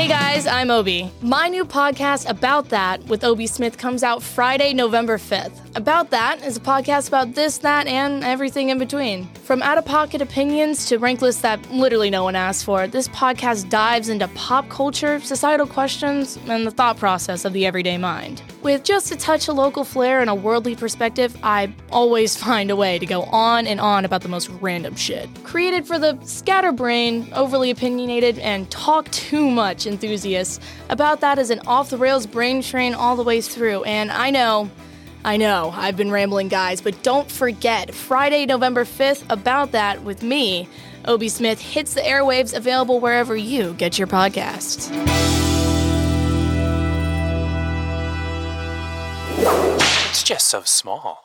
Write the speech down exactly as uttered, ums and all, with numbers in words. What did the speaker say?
Hey guys, I'm Obi. My new podcast, About That, with Obi Smith, comes out Friday, November fifth. About That is a podcast about this, that, and everything in between. From out-of-pocket opinions to rank lists that literally no one asked for, this podcast dives into pop culture, societal questions, and the thought process of the everyday mind. With just a touch of local flair and a worldly perspective, I always find a way to go on and on about the most random shit. Created for the scatterbrained, overly opinionated, and talk too much enthusiasts. About That is an off-the-rails brain train all the way through, and I know, I know, I've been rambling, guys, but don't forget, Friday, November fifth, About That with me, Obi Smith, hits the airwaves, available wherever you get your podcasts. It's just so small.